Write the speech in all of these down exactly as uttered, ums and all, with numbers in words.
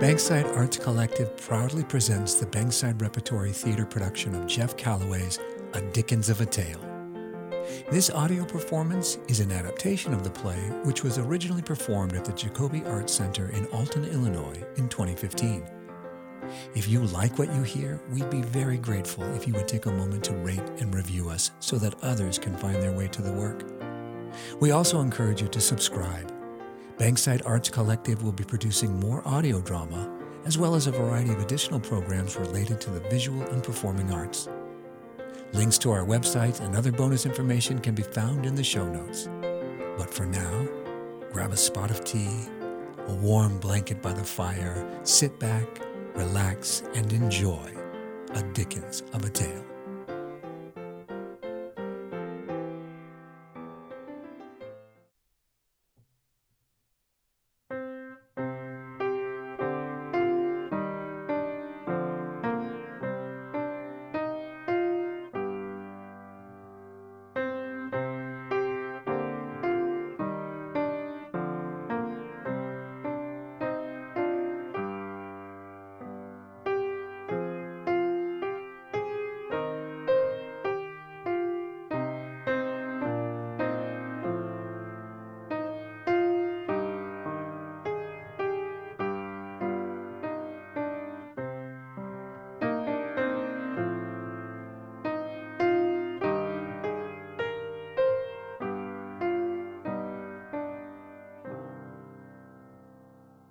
Bankside Arts Collective proudly presents the Bankside Repertory Theater production of Jeff Calloway's A Dickens of a Tale. This audio performance is an adaptation of the play, which was originally performed at the Jacoby Arts Center in Alton, Illinois in twenty fifteen. If you like what you hear, we'd be very grateful if you would take a moment to rate and review us so that others can find their way to the work. We also encourage you to subscribe. Bankside Arts Collective will be producing more audio drama, as well as a variety of additional programs related to the visual and performing arts. Links to our website and other bonus information can be found in the show notes. But for now, grab a spot of tea, a warm blanket by the fire, sit back, relax, and enjoy A Dickens of a Tale.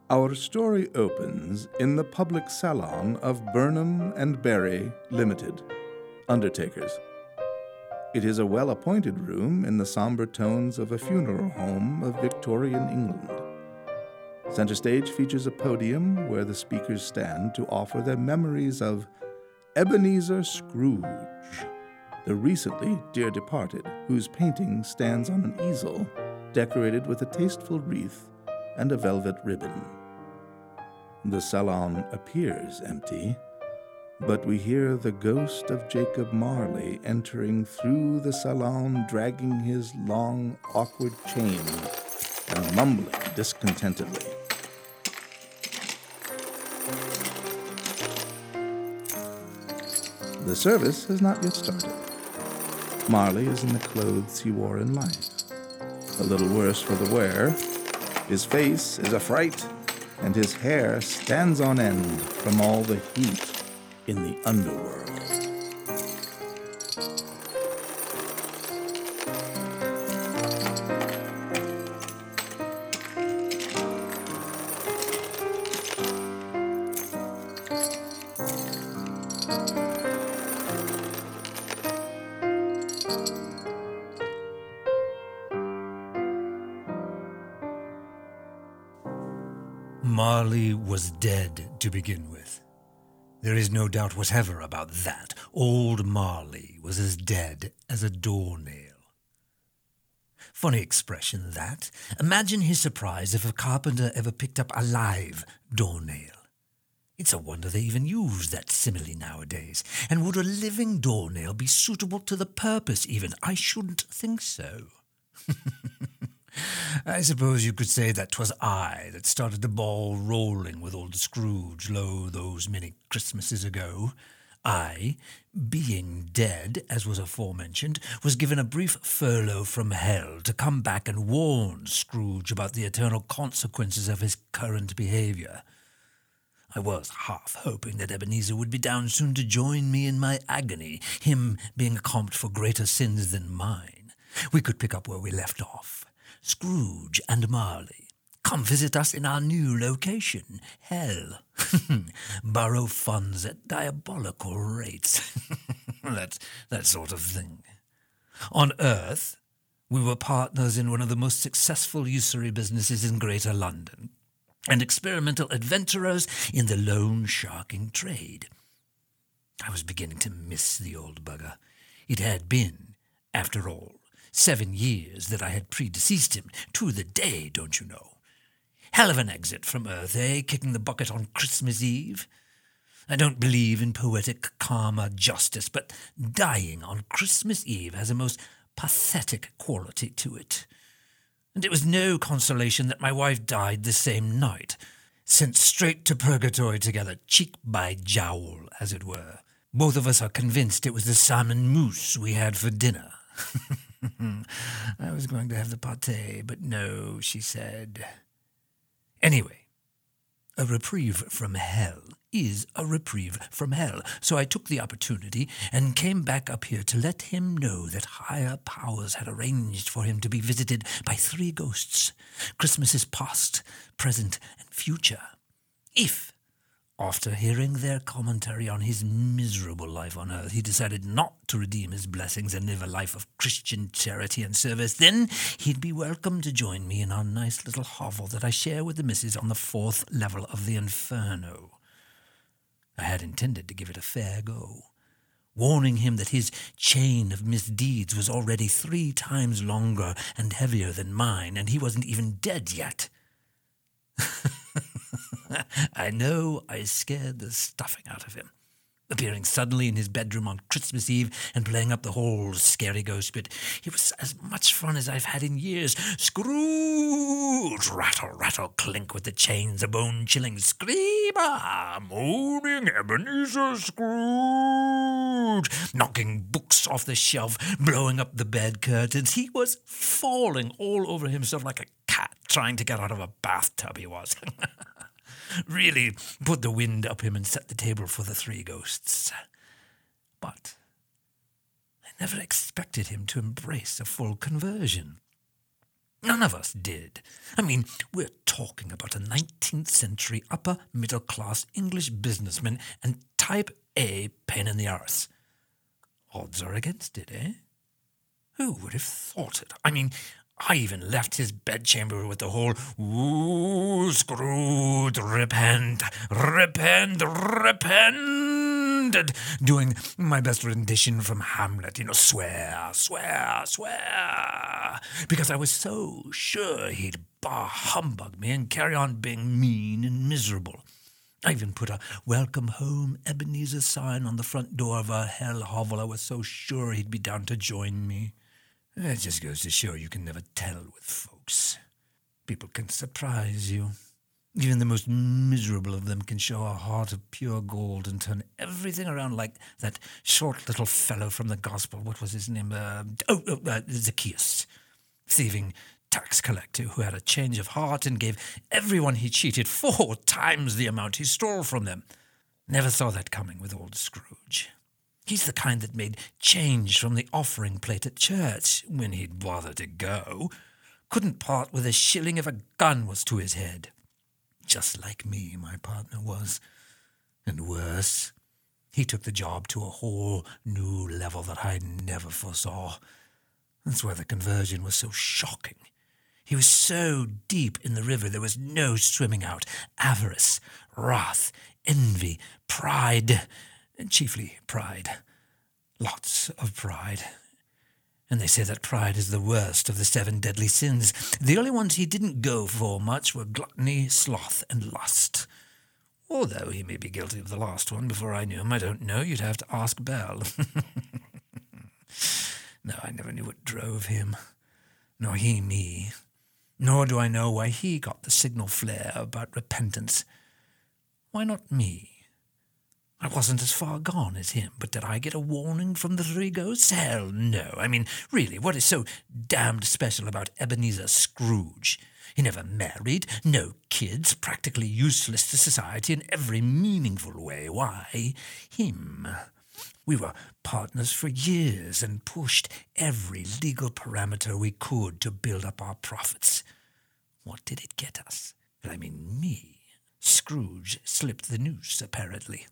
Our story opens in the public salon of Burnham and Berry Limited, undertakers. It is a well-appointed room in the somber tones of a funeral home of Victorian England. Center stage features a podium where the speakers stand to offer their memories of Ebenezer Scrooge, the recently dear departed, whose painting stands on an easel decorated with a tasteful wreath and a velvet ribbon. The salon appears empty, but we hear the ghost of Jacob Marley entering through the salon, dragging his long, awkward chain and mumbling discontentedly. The service has not yet started. Marley is in the clothes he wore in life, a little worse for the wear. His face is a fright, and his hair stands on end from all the heat in the underworld. Marley was dead to begin with. There is no doubt whatever about that. Old Marley was as dead as a doornail. Funny expression, that. Imagine his surprise if a carpenter ever picked up a live doornail. It's a wonder they even use that simile nowadays. And would a living doornail be suitable to the purpose even? I shouldn't think so. I suppose you could say that 'twas I that started the ball rolling with old Scrooge, lo, those many Christmases ago. I, being dead, as was aforementioned, was given a brief furlough from hell to come back and warn Scrooge about the eternal consequences of his current behaviour. I was half hoping that Ebenezer would be down soon to join me in my agony, him being comped for greater sins than mine. We could pick up where we left off. Scrooge and Marley, come visit us in our new location, hell. Borrow funds at diabolical rates. that, that sort of thing. On Earth, we were partners in one of the most successful usury businesses in Greater London, and experimental adventurers in the loan sharking trade. I was beginning to miss the old bugger. It had been, after all, Seven years that I had predeceased him, to the day, don't you know. Hell of an exit from Earth, eh, kicking the bucket on Christmas Eve? I don't believe in poetic karma justice, but dying on Christmas Eve has a most pathetic quality to it. And it was no consolation that my wife died the same night. sent straight to purgatory together, cheek by jowl, as it were. Both of us are convinced it was the salmon mousse we had for dinner. I was going to have the pâté, but no, she said. Anyway, a reprieve from hell is a reprieve from hell, so I took the opportunity and came back up here to let him know that higher powers had arranged for him to be visited by three ghosts. Christmas is past, present, and future. If... After hearing their commentary on his miserable life on earth, he decided not to redeem his blessings and live a life of Christian charity and service. Then he'd be welcome to join me in our nice little hovel that I share with the missus on the fourth level of the inferno. I had intended to give it a fair go, warning him that his chain of misdeeds was already three times longer and heavier than mine, and he wasn't even dead yet. I know I scared the stuffing out of him, appearing suddenly in his bedroom on Christmas Eve and playing up the whole scary ghost bit. It was as much fun as I've had in years. Scrooge, rattle, rattle, clink with the chains, a bone-chilling screamer, moaning Ebenezer Scrooge, knocking books off the shelf, blowing up the bed curtains. He was falling all over himself like a cat trying to get out of a bathtub, he was. Really put the wind up him and set the table for the three ghosts. But I never expected him to embrace a full conversion. None of us did. I mean, we're talking about a nineteenth century upper-middle-class English businessman and type A pain in the arse. Odds are against it, eh? Who would have thought it? I mean... I even left his bedchamber with the whole, "Ooh, Scrooge, repent, repent, repent," doing my best rendition from Hamlet, you know, swear, swear, swear, because I was so sure he'd bah humbug me and carry on being mean and miserable. I even put a welcome home Ebenezer sign on the front door of our hell hovel. I was so sure he'd be down to join me. It just goes to show you can never tell with folks. People can surprise you. Even the most miserable of them can show a heart of pure gold and turn everything around like that short little fellow from the gospel. What was his name? Uh, oh, uh, Zacchaeus. Thieving tax collector who had a change of heart and gave everyone he cheated four times the amount he stole from them. Never saw that coming with old Scrooge. He's the kind that made change from the offering plate at church when he'd bother to go. Couldn't part with a shilling if a gun was to his head. Just like me, my partner was. And worse, he took the job to a whole new level that I never foresaw. That's why the conversion was so shocking. He was so deep in the river there was no swimming out. Avarice, wrath, envy, pride... Chiefly pride. Lots of pride. And they say that pride is the worst of the seven deadly sins. The only ones he didn't go for much were gluttony, sloth, and lust. Although he may be guilty of the last one before I knew him, I don't know. You'd have to ask Belle. No, I never knew what drove him. Nor he me. Nor do I know why he got the signal flare about repentance. Why not me? I wasn't as far gone as him, but did I get a warning from the three ghosts? Hell no. I mean, really, what is so damned special about Ebenezer Scrooge? He never married, no kids, practically useless to society in every meaningful way. Why him? We were partners for years and pushed every legal parameter we could to build up our profits. What did it get us? I mean, me. Scrooge slipped the noose, apparently.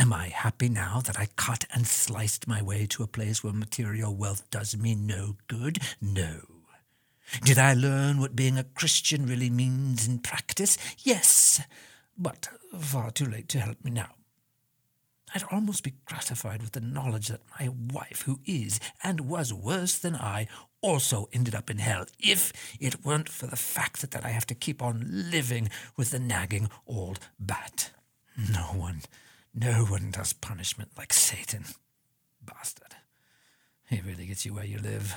Am I happy now that I cut and sliced my way to a place where material wealth does me no good? No. Did I learn what being a Christian really means in practice? Yes, but far too late to help me now. I'd almost be gratified with the knowledge that my wife, who is and was worse than I, also ended up in hell, if it weren't for the fact that, that I have to keep on living with the nagging old bat. No one... No one does punishment like Satan. Bastard. He really gets you where you live.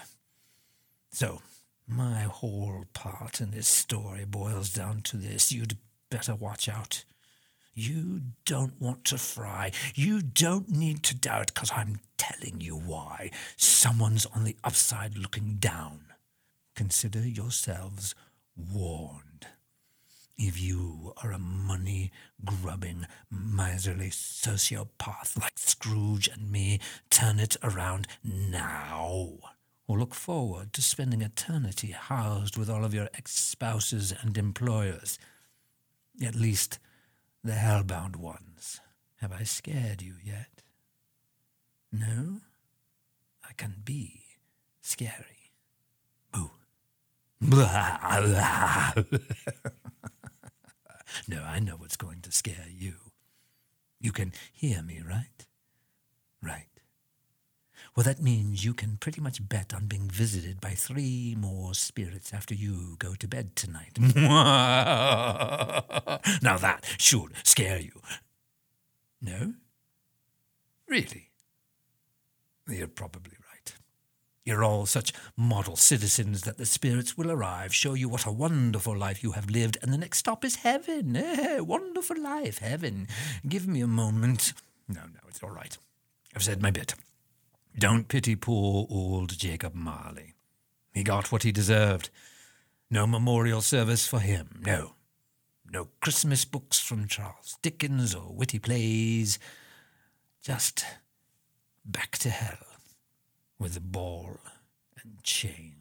So, my whole part in this story boils down to this. You'd better watch out. You don't want to fry. You don't need to doubt, because I'm telling you why. Someone's on the upside looking down. Consider yourselves warned. If you are a money-grubbing, miserly sociopath like Scrooge and me, turn it around now. Or look forward to spending eternity housed with all of your ex-spouses and employers. At least the hell-bound ones. Have I scared you yet? No? I can be scary. Boo. Blah, blah. No, I know what's going to scare you. You can hear me, right? Right. Well, that means you can pretty much bet on being visited by three more spirits after you go to bed tonight. Now that should scare you. No? Really? You're probably right. You're all such model citizens that the spirits will arrive, show you what a wonderful life you have lived, and the next stop is heaven. Eh, wonderful life, heaven. Give me a moment. No, no, it's all right. I've said my bit. Don't pity poor old Jacob Marley. He got what he deserved. No memorial service for him, no. No Christmas books from Charles Dickens or witty plays. Just back to hell with the ball and chain.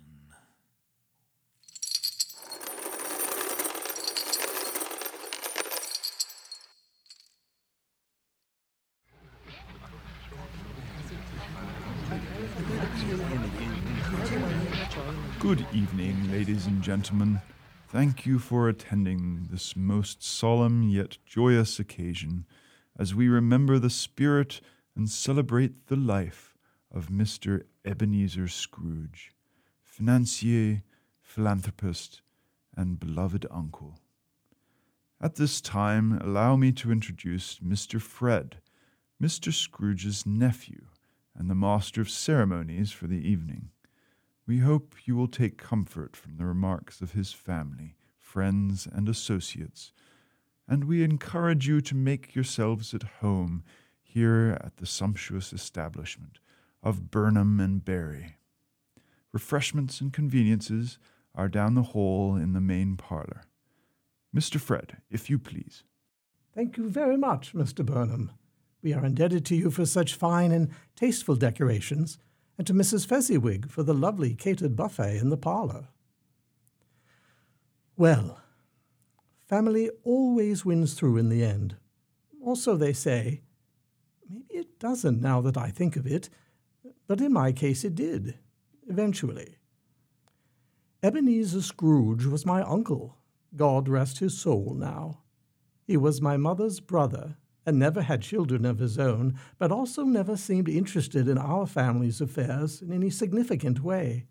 Good evening, ladies and gentlemen. Thank you for attending this most solemn yet joyous occasion as we remember the spirit and celebrate the life of Mister Ebenezer Scrooge, financier, philanthropist, and beloved uncle. At this time, allow me to introduce Mister Fred, Mister Scrooge's nephew, and the master of ceremonies for the evening. We hope you will take comfort from the remarks of his family, friends, and associates, and we encourage you to make yourselves at home here at the sumptuous establishment of Burnham and Berry. Refreshments and conveniences are down the hall in the main parlor. Mister Fred, if you please. Thank you very much, Mister Burnham. We are indebted to you for such fine and tasteful decorations, and to Missus Fezziwig for the lovely catered buffet in the parlor. Well, family always wins through in the end. Also, they say, maybe it doesn't now that I think of it, but in my case it did, eventually. Ebenezer Scrooge was my uncle, God rest his soul now. He was my mother's brother, and never had children of his own, but also never seemed interested in our family's affairs in any significant way.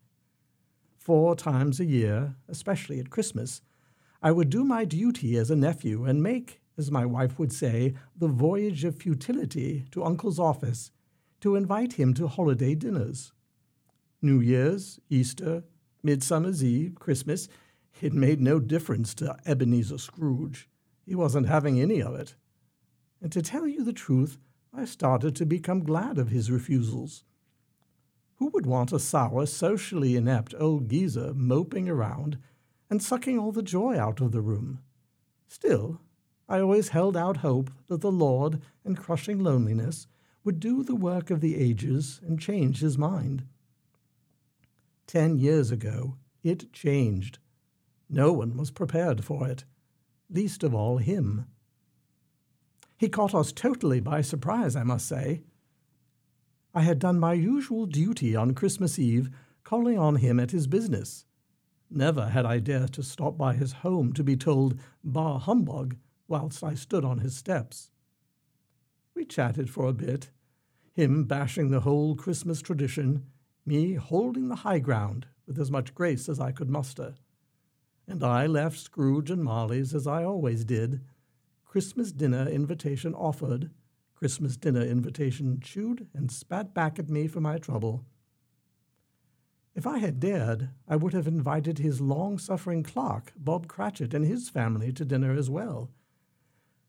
Four times a year, especially at Christmas, I would do my duty as a nephew and make, as my wife would say, the voyage of futility to Uncle's office to invite him to holiday dinners. New Year's, Easter, Midsummer's Eve, Christmas, it made no difference to Ebenezer Scrooge. He wasn't having any of it. And to tell you the truth, I started to become glad of his refusals. Who would want a sour, socially inept old geezer moping around and sucking all the joy out of the room? Still, I always held out hope that the Lord, in crushing loneliness, would do the work of the ages and change his mind. Ten years ago, it changed. No one was prepared for it, least of all him. He caught us totally by surprise, I must say. I had done my usual duty on Christmas Eve, calling on him at his business. Never had I dared to stop by his home to be told "Bah humbug" whilst I stood on his steps. We chatted for a bit, him bashing the whole Christmas tradition, me holding the high ground with as much grace as I could muster. And I left Scrooge and Marley's as I always did, Christmas dinner invitation offered, Christmas dinner invitation chewed and spat back at me for my trouble. If I had dared, I would have invited his long-suffering clerk, Bob Cratchit, and his family to dinner as well.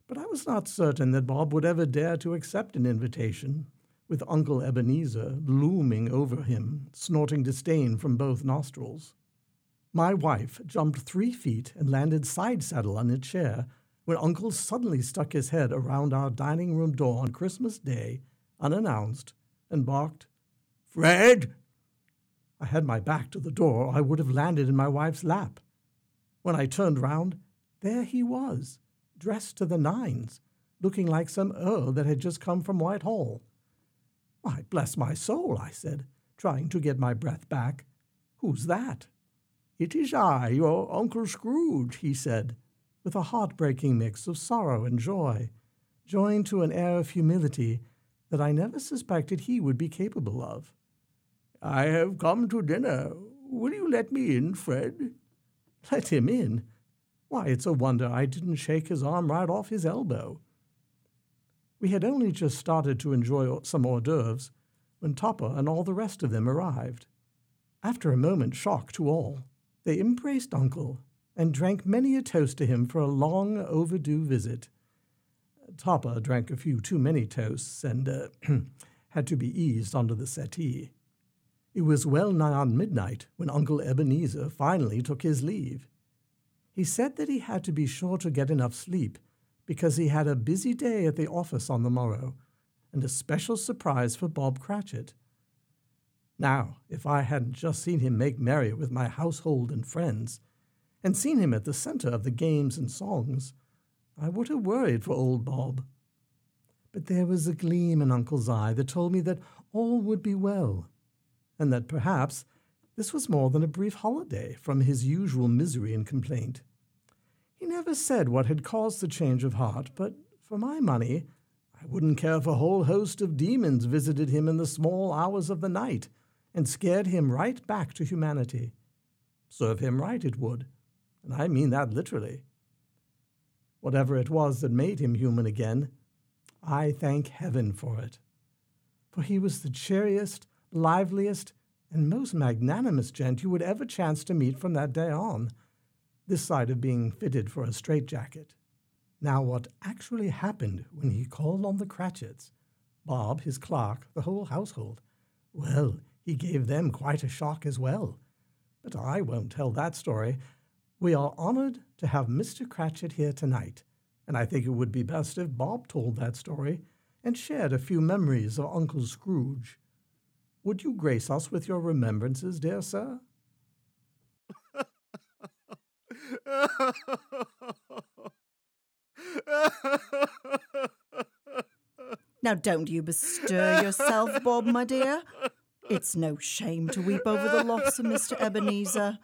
But I was not certain that Bob would ever dare to accept an invitation, with Uncle Ebenezer looming over him, snorting disdain from both nostrils. My wife jumped three feet and landed side-saddle on a chair when Uncle suddenly stuck his head around our dining room door on Christmas Day, unannounced, and barked, "Fred!" I had my back to the door, or I would have landed in my wife's lap. When I turned round, there he was, dressed to the nines, looking like some earl that had just come from Whitehall. "Why, bless my soul," I said, trying to get my breath back. "Who's that?" "It is I, your Uncle Scrooge," he said, with a heartbreaking mix of sorrow and joy, joined to an air of humility that I never suspected he would be capable of. "I have come to dinner. Will you let me in, Fred?" Let him in? Why, it's a wonder I didn't shake his arm right off his elbow. We had only just started to enjoy some hors d'oeuvres when Topper and all the rest of them arrived. After a moment's shock to all, they embraced Uncle and drank many a toast to him for a long overdue visit. Topper drank a few too many toasts and uh, had to be eased onto the settee. It was well nigh on midnight when Uncle Ebenezer finally took his leave. He said that he had to be sure to get enough sleep because he had a busy day at the office on the morrow, and a special surprise for Bob Cratchit. Now, if I hadn't just seen him make merry with my household and friends, and seen him at the center of the games and songs, I would have worried for old Bob. But there was a gleam in Uncle's eye that told me that all would be well, and that perhaps this was more than a brief holiday from his usual misery and complaint. He never said what had caused the change of heart, but for my money, I wouldn't care if a whole host of demons visited him in the small hours of the night and scared him right back to humanity. Serve him right, it would, and I mean that literally. Whatever it was that made him human again, I thank heaven for it. For he was the cheeriest, liveliest, and most magnanimous gent you would ever chance to meet from that day on, this side of being fitted for a straitjacket. Now what actually happened when he called on the Cratchits, Bob, his clerk, the whole household, well, he gave them quite a shock as well. But I won't tell that story. We are honored to have Mister Cratchit here tonight, and I think it would be best if Bob told that story and shared a few memories of Uncle Scrooge. Would you grace us with your remembrances, dear sir? Now don't you bestir yourself, Bob, my dear. It's no shame to weep over the loss of Mister Ebenezer.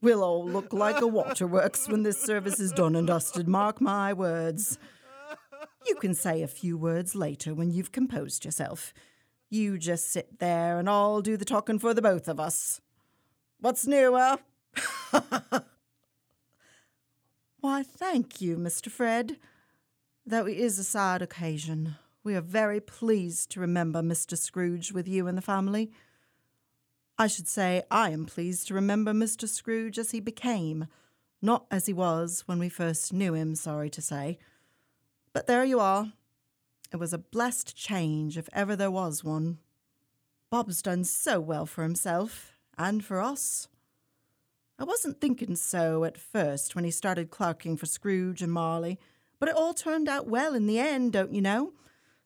We'll all look like a waterworks when this service is done and dusted, mark my words. You can say a few words later when you've composed yourself. You just sit there and I'll do the talking for the both of us. What's new, huh? Why, thank you, Mister Fred. Though it is a sad occasion, we are very pleased to remember Mister Scrooge with you and the family. I should say I am pleased to remember Mister Scrooge as he became, not as he was when we first knew him, sorry to say. But there you are. It was a blessed change, if ever there was one. Bob's done so well for himself, and for us. I wasn't thinking so at first when he started clerking for Scrooge and Marley, but it all turned out well in the end, don't you know?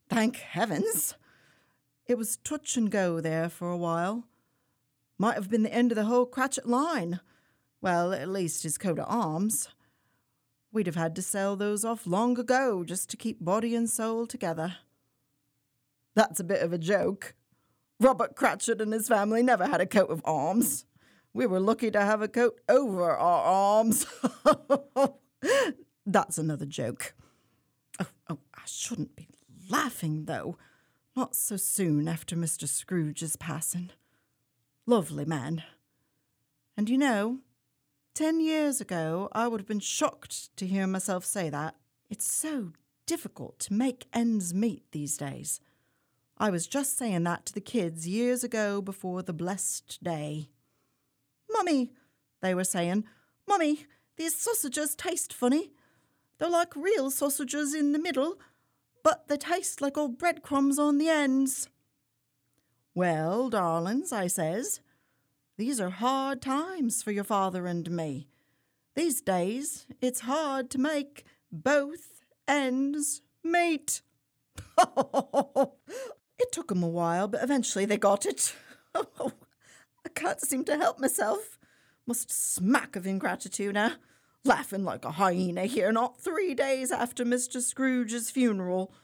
Thank heavens! It was touch and go there for a while. Might have been the end of the whole Cratchit line. Well, at least his coat of arms. We'd have had to sell those off long ago just to keep body and soul together. That's a bit of a joke. Robert Cratchit and his family never had a coat of arms. We were lucky to have a coat over our arms. That's another joke. Oh, oh, I shouldn't be laughing, though. Not so soon after Mister Scrooge's passing. Lovely man. And you know, Ten years ago, I would have been shocked to hear myself say that. It's so difficult to make ends meet these days. I was just saying that to the kids years ago before the blessed day. Mummy, they were saying, Mummy, these sausages taste funny. They're like real sausages in the middle, but they taste like old breadcrumbs on the ends. Well, darlings, I says, these are hard times for your father and me. These days it's hard to make both ends meet. It took them a while, but eventually they got it. Oh, I can't seem to help myself. Must smack of ingratitude now. Laughing like a hyena here, not three days after Mister Scrooge's funeral.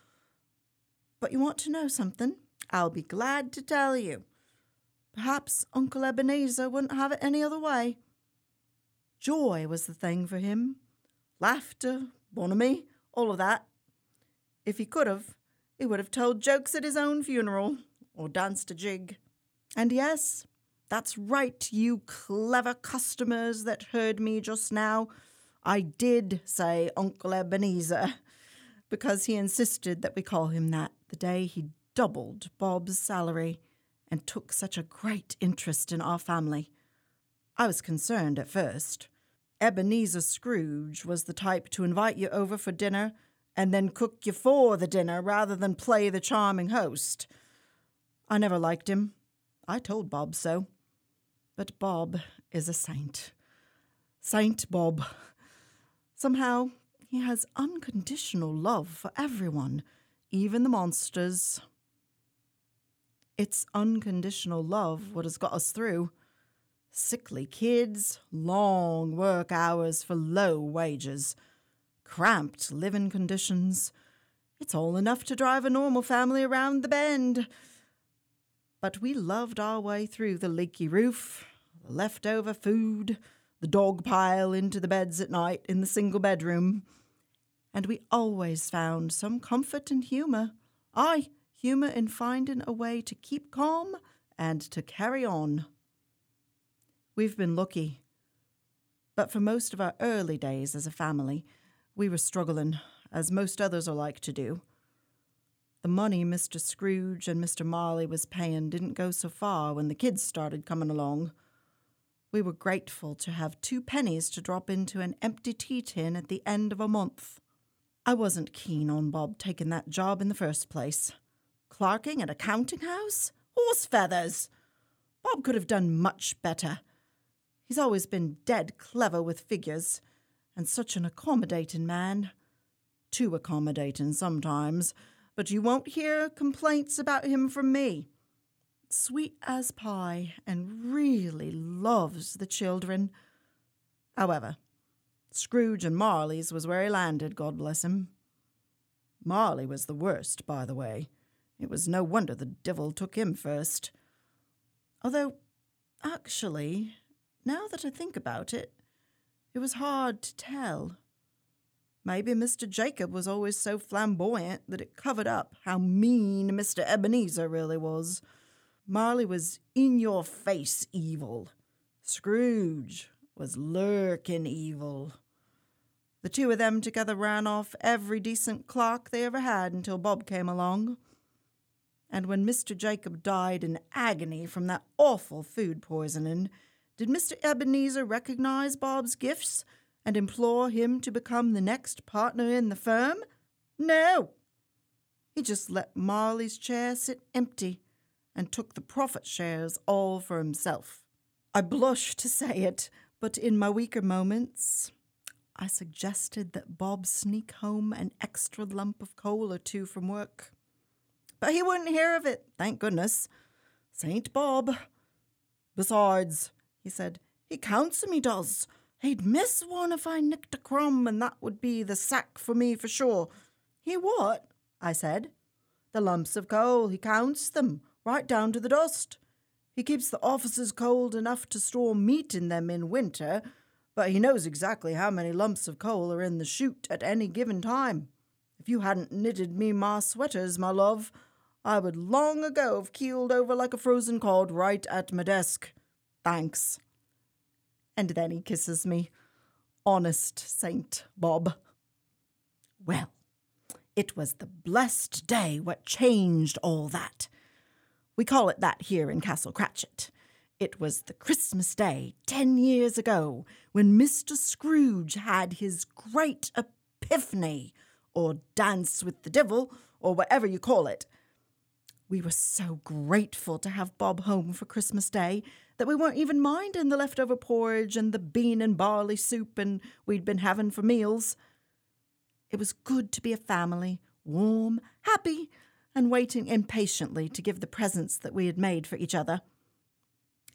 But you want to know something? I'll be glad to tell you. Perhaps Uncle Ebenezer wouldn't have it any other way. Joy was the thing for him. Laughter, bonhomie, all of that. If he could have, he would have told jokes at his own funeral or danced a jig. And yes, that's right, you clever customers that heard me just now. I did say Uncle Ebenezer because he insisted that we call him that the day he doubled Bob's salary and took such a great interest in our family. I was concerned at first. Ebenezer Scrooge was the type to invite you over for dinner and then cook you for the dinner rather than play the charming host. I never liked him. I told Bob so. But Bob is a saint. Saint Bob. Somehow he has unconditional love for everyone, even the monsters. It's unconditional love what has got us through. Sickly kids, long work hours for low wages, cramped living conditions. It's all enough to drive a normal family around the bend. But we loved our way through the leaky roof, the leftover food, the dog pile into the beds at night in the single bedroom. And we always found some comfort and humour. Aye, humour in finding a way to keep calm and to carry on. We've been lucky. But for most of our early days as a family, we were struggling, as most others are like to do. The money Mister Scrooge and Mister Marley was paying didn't go so far when the kids started coming along. We were grateful to have two pennies to drop into an empty tea tin at the end of a month. I wasn't keen on Bob taking that job in the first place. Clerking at a counting house? Horse feathers! Bob could have done much better. He's always been dead clever with figures, and such an accommodating man. Too accommodating sometimes, but you won't hear complaints about him from me. Sweet as pie and really loves the children. However, Scrooge and Marley's was where he landed, God bless him. Marley was the worst, by the way. It was no wonder the devil took him first. Although, actually, now that I think about it, it was hard to tell. Maybe Mister Jacob was always so flamboyant that it covered up how mean Mister Ebenezer really was. Marley was in-your-face evil. Scrooge was lurking evil. The two of them together ran off every decent clerk they ever had until Bob came along. And when Mister Jacob died in agony from that awful food poisoning, did Mister Ebenezer recognize Bob's gifts and implore him to become the next partner in the firm? No! He just let Marley's chair sit empty and took the profit shares all for himself. I blush to say it, but in my weaker moments, I suggested that Bob sneak home an extra lump of coal or two from work. But he wouldn't hear of it, thank goodness. Saint Bob. Besides, he said, he counts him, he does. He'd miss one if I nicked a crumb, and that would be the sack for me for sure. He what? I said. The lumps of coal, he counts them, right down to the dust. He keeps the offices cold enough to store meat in them in winter, but he knows exactly how many lumps of coal are in the chute at any given time. If you hadn't knitted me my sweaters, my love, I would long ago have keeled over like a frozen cod right at my desk. Thanks. And then he kisses me. Honest Saint Bob. Well, it was the blessed day what changed all that. We call it that here in Castle Cratchit. It was the Christmas day ten years ago when Mister Scrooge had his great epiphany, or dance with the devil, or whatever you call it. We were so grateful to have Bob home for Christmas Day that we weren't even minding the leftover porridge and the bean and barley soup and we'd been having for meals. It was good to be a family, warm, happy, and waiting impatiently to give the presents that we had made for each other.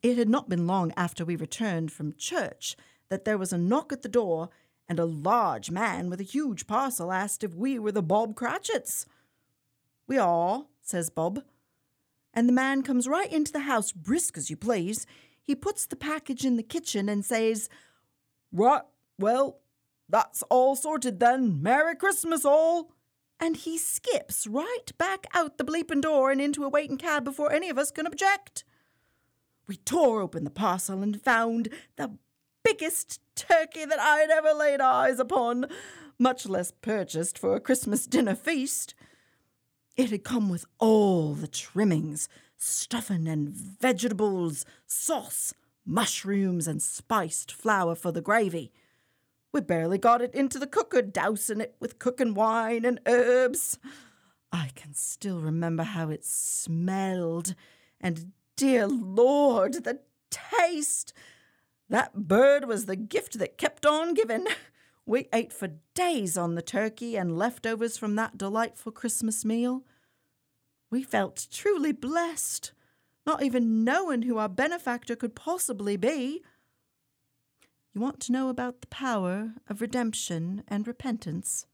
It had not been long after we returned from church that there was a knock at the door, and a large man with a huge parcel asked if we were the Bob Cratchits. "We are," says Bob. And the man comes right into the house, brisk as you please. He puts the package in the kitchen and says, "Right, well, that's all sorted then. Merry Christmas, all." And he skips right back out the bleeping door and into a waiting cab before any of us can object. We tore open the parcel and found the biggest turkey that I had ever laid eyes upon, much less purchased for a Christmas dinner feast. It had come with all the trimmings, stuffing and vegetables, sauce, mushrooms and spiced flour for the gravy. We barely got it into the cooker, dousing it with cooking wine and herbs. I can still remember how it smelled, and dear Lord, the taste! That bird was the gift that kept on giving. We ate for days on the turkey and leftovers from that delightful Christmas meal. We felt truly blessed, not even knowing who our benefactor could possibly be. You want to know about the power of redemption and repentance?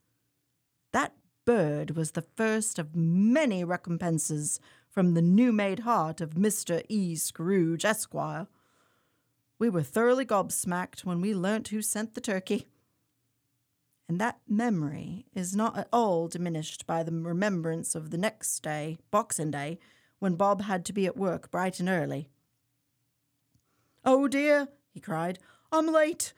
That bird was the first of many recompenses from the new-made heart of Mister E. Scrooge, Esquire. We were thoroughly gobsmacked when we learnt who sent the turkey. And that memory is not at all diminished by the remembrance of the next day, Boxing Day, when Bob had to be at work bright and early. "Oh dear," he cried, "I'm late.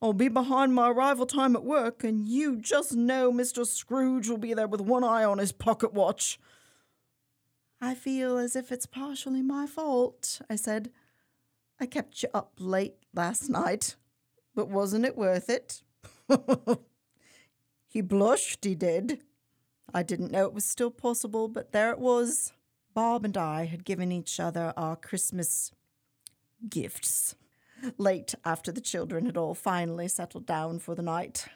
I'll be behind my arrival time at work, and you just know Mister Scrooge will be there with one eye on his pocket watch." "I feel as if it's partially my fault," I said. "I kept you up late last night, but wasn't it worth it?" He blushed, he did. I didn't know it was still possible, but there it was. Bob and I had given each other our Christmas gifts, late after the children had all finally settled down for the night.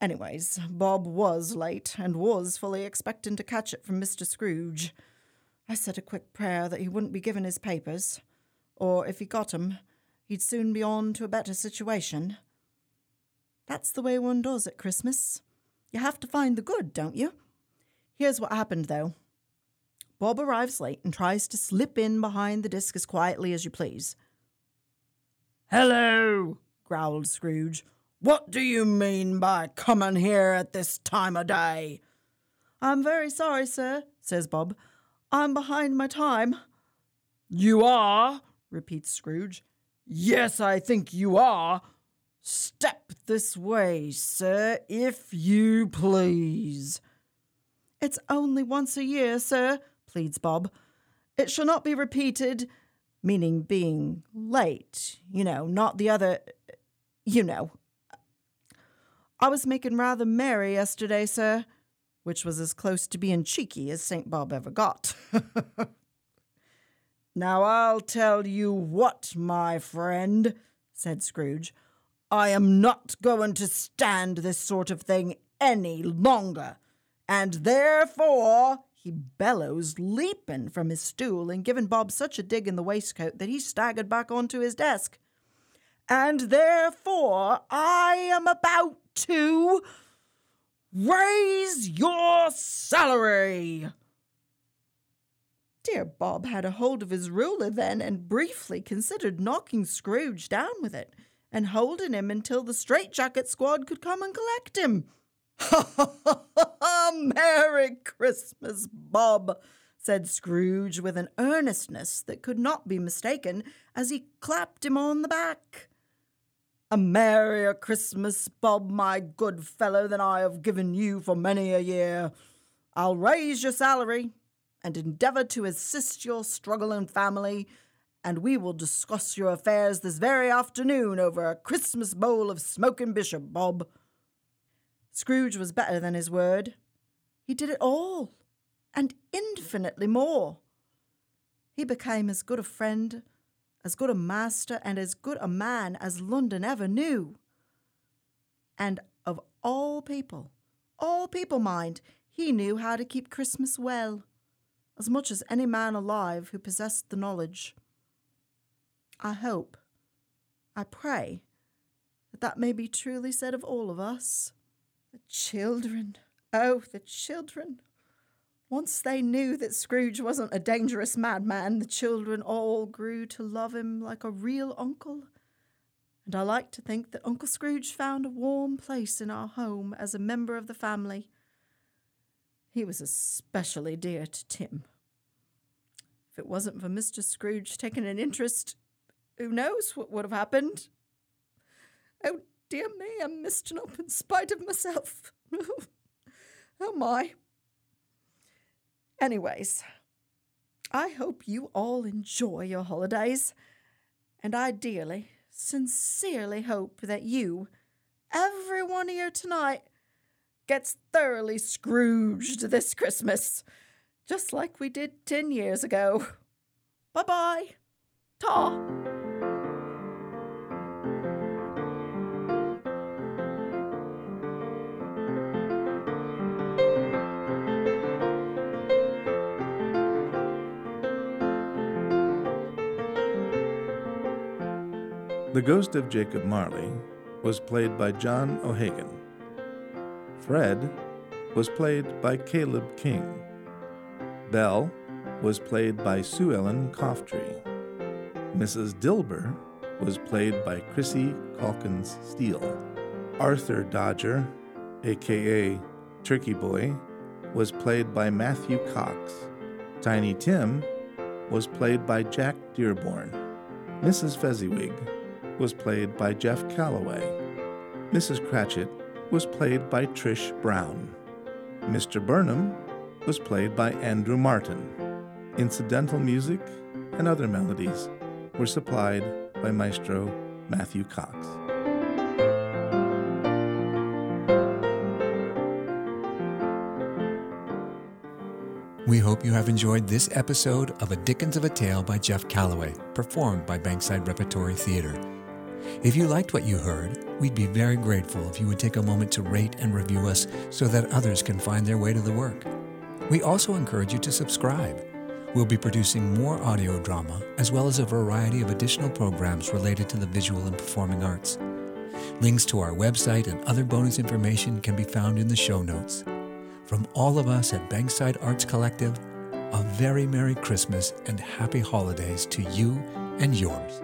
Anyways, Bob was late and was fully expecting to catch it from Mister Scrooge. I said a quick prayer that he wouldn't be given his papers, or if he got 'em, he'd soon be on to a better situation. That's the way one does at Christmas. You have to find the good, don't you? Here's what happened, though. Bob arrives late and tries to slip in behind the disc as quietly as you please. "Hello," growled Scrooge. "What do you mean by coming here at this time of day?" "I'm very sorry, sir," says Bob. "I'm behind my time." "You are?" repeats Scrooge. "Yes, I think you are. Step this way, sir, if you please." "It's only once a year, sir," pleads Bob. "It shall not be repeated," meaning being late, you know, not the other, you know. "I was making rather merry yesterday, sir," which was as close to being cheeky as Saint Bob ever got. "Now I'll tell you what, my friend," said Scrooge. "I am not going to stand this sort of thing any longer, and therefore," he bellows, leaping from his stool and giving Bob such a dig in the waistcoat that he staggered back onto his desk, "and therefore I am about to raise your salary." Dear Bob had a hold of his ruler then and briefly considered knocking Scrooge down with it, and holding him until the straitjacket squad could come and collect him. "Ha, ha, ha, ha, ha, Merry Christmas, Bob," said Scrooge with an earnestness that could not be mistaken as he clapped him on the back. "A merrier Christmas, Bob, my good fellow, than I have given you for many a year. I'll raise your salary and endeavour to assist your struggling family, and we will discuss your affairs this very afternoon over a Christmas bowl of smokin' bishop, Bob." Scrooge was better than his word. He did it all, and infinitely more. He became as good a friend, as good a master, and as good a man as London ever knew. And of all people, all people, mind, he knew how to keep Christmas well, as much as any man alive who possessed the knowledge. I hope, I pray, that that may be truly said of all of us. The children, oh, the children. Once they knew that Scrooge wasn't a dangerous madman, the children all grew to love him like a real uncle. And I like to think that Uncle Scrooge found a warm place in our home as a member of the family. He was especially dear to Tim. If it wasn't for Mister Scrooge taking an interest, who knows what would have happened? Oh, dear me, I'm missing up in spite of myself. Oh, my. Anyways, I hope you all enjoy your holidays, and I dearly, sincerely hope that you, everyone here tonight, gets thoroughly Scrooged this Christmas, just like we did ten years ago. Bye-bye. Ta! The Ghost of Jacob Marley was played by John O'Hagan. Fred was played by Caleb King. Belle was played by Sue Ellen Coftree. Missus Dilber was played by Chrissy Calkins-Steele. Arthur Dodger, a k a. Turkey Boy, was played by Matthew Cox. Tiny Tim was played by Jack Dearborn. Missus Fezziwig was played by Jeff Calloway. Missus Cratchit was played by Trish Brown. Mister Burnham was played by Andrew Martin. Incidental music and other melodies were supplied by Maestro Matthew Cox. We hope you have enjoyed this episode of A Dickens of a Tale by Jeff Calloway, performed by Bankside Repertory Theater. If you liked what you heard, we'd be very grateful if you would take a moment to rate and review us so that others can find their way to the work. We also encourage you to subscribe. We'll be producing more audio drama, as well as a variety of additional programs related to the visual and performing arts. Links to our website and other bonus information can be found in the show notes. From all of us at Bankside Arts Collective, a very Merry Christmas and Happy Holidays to you and yours.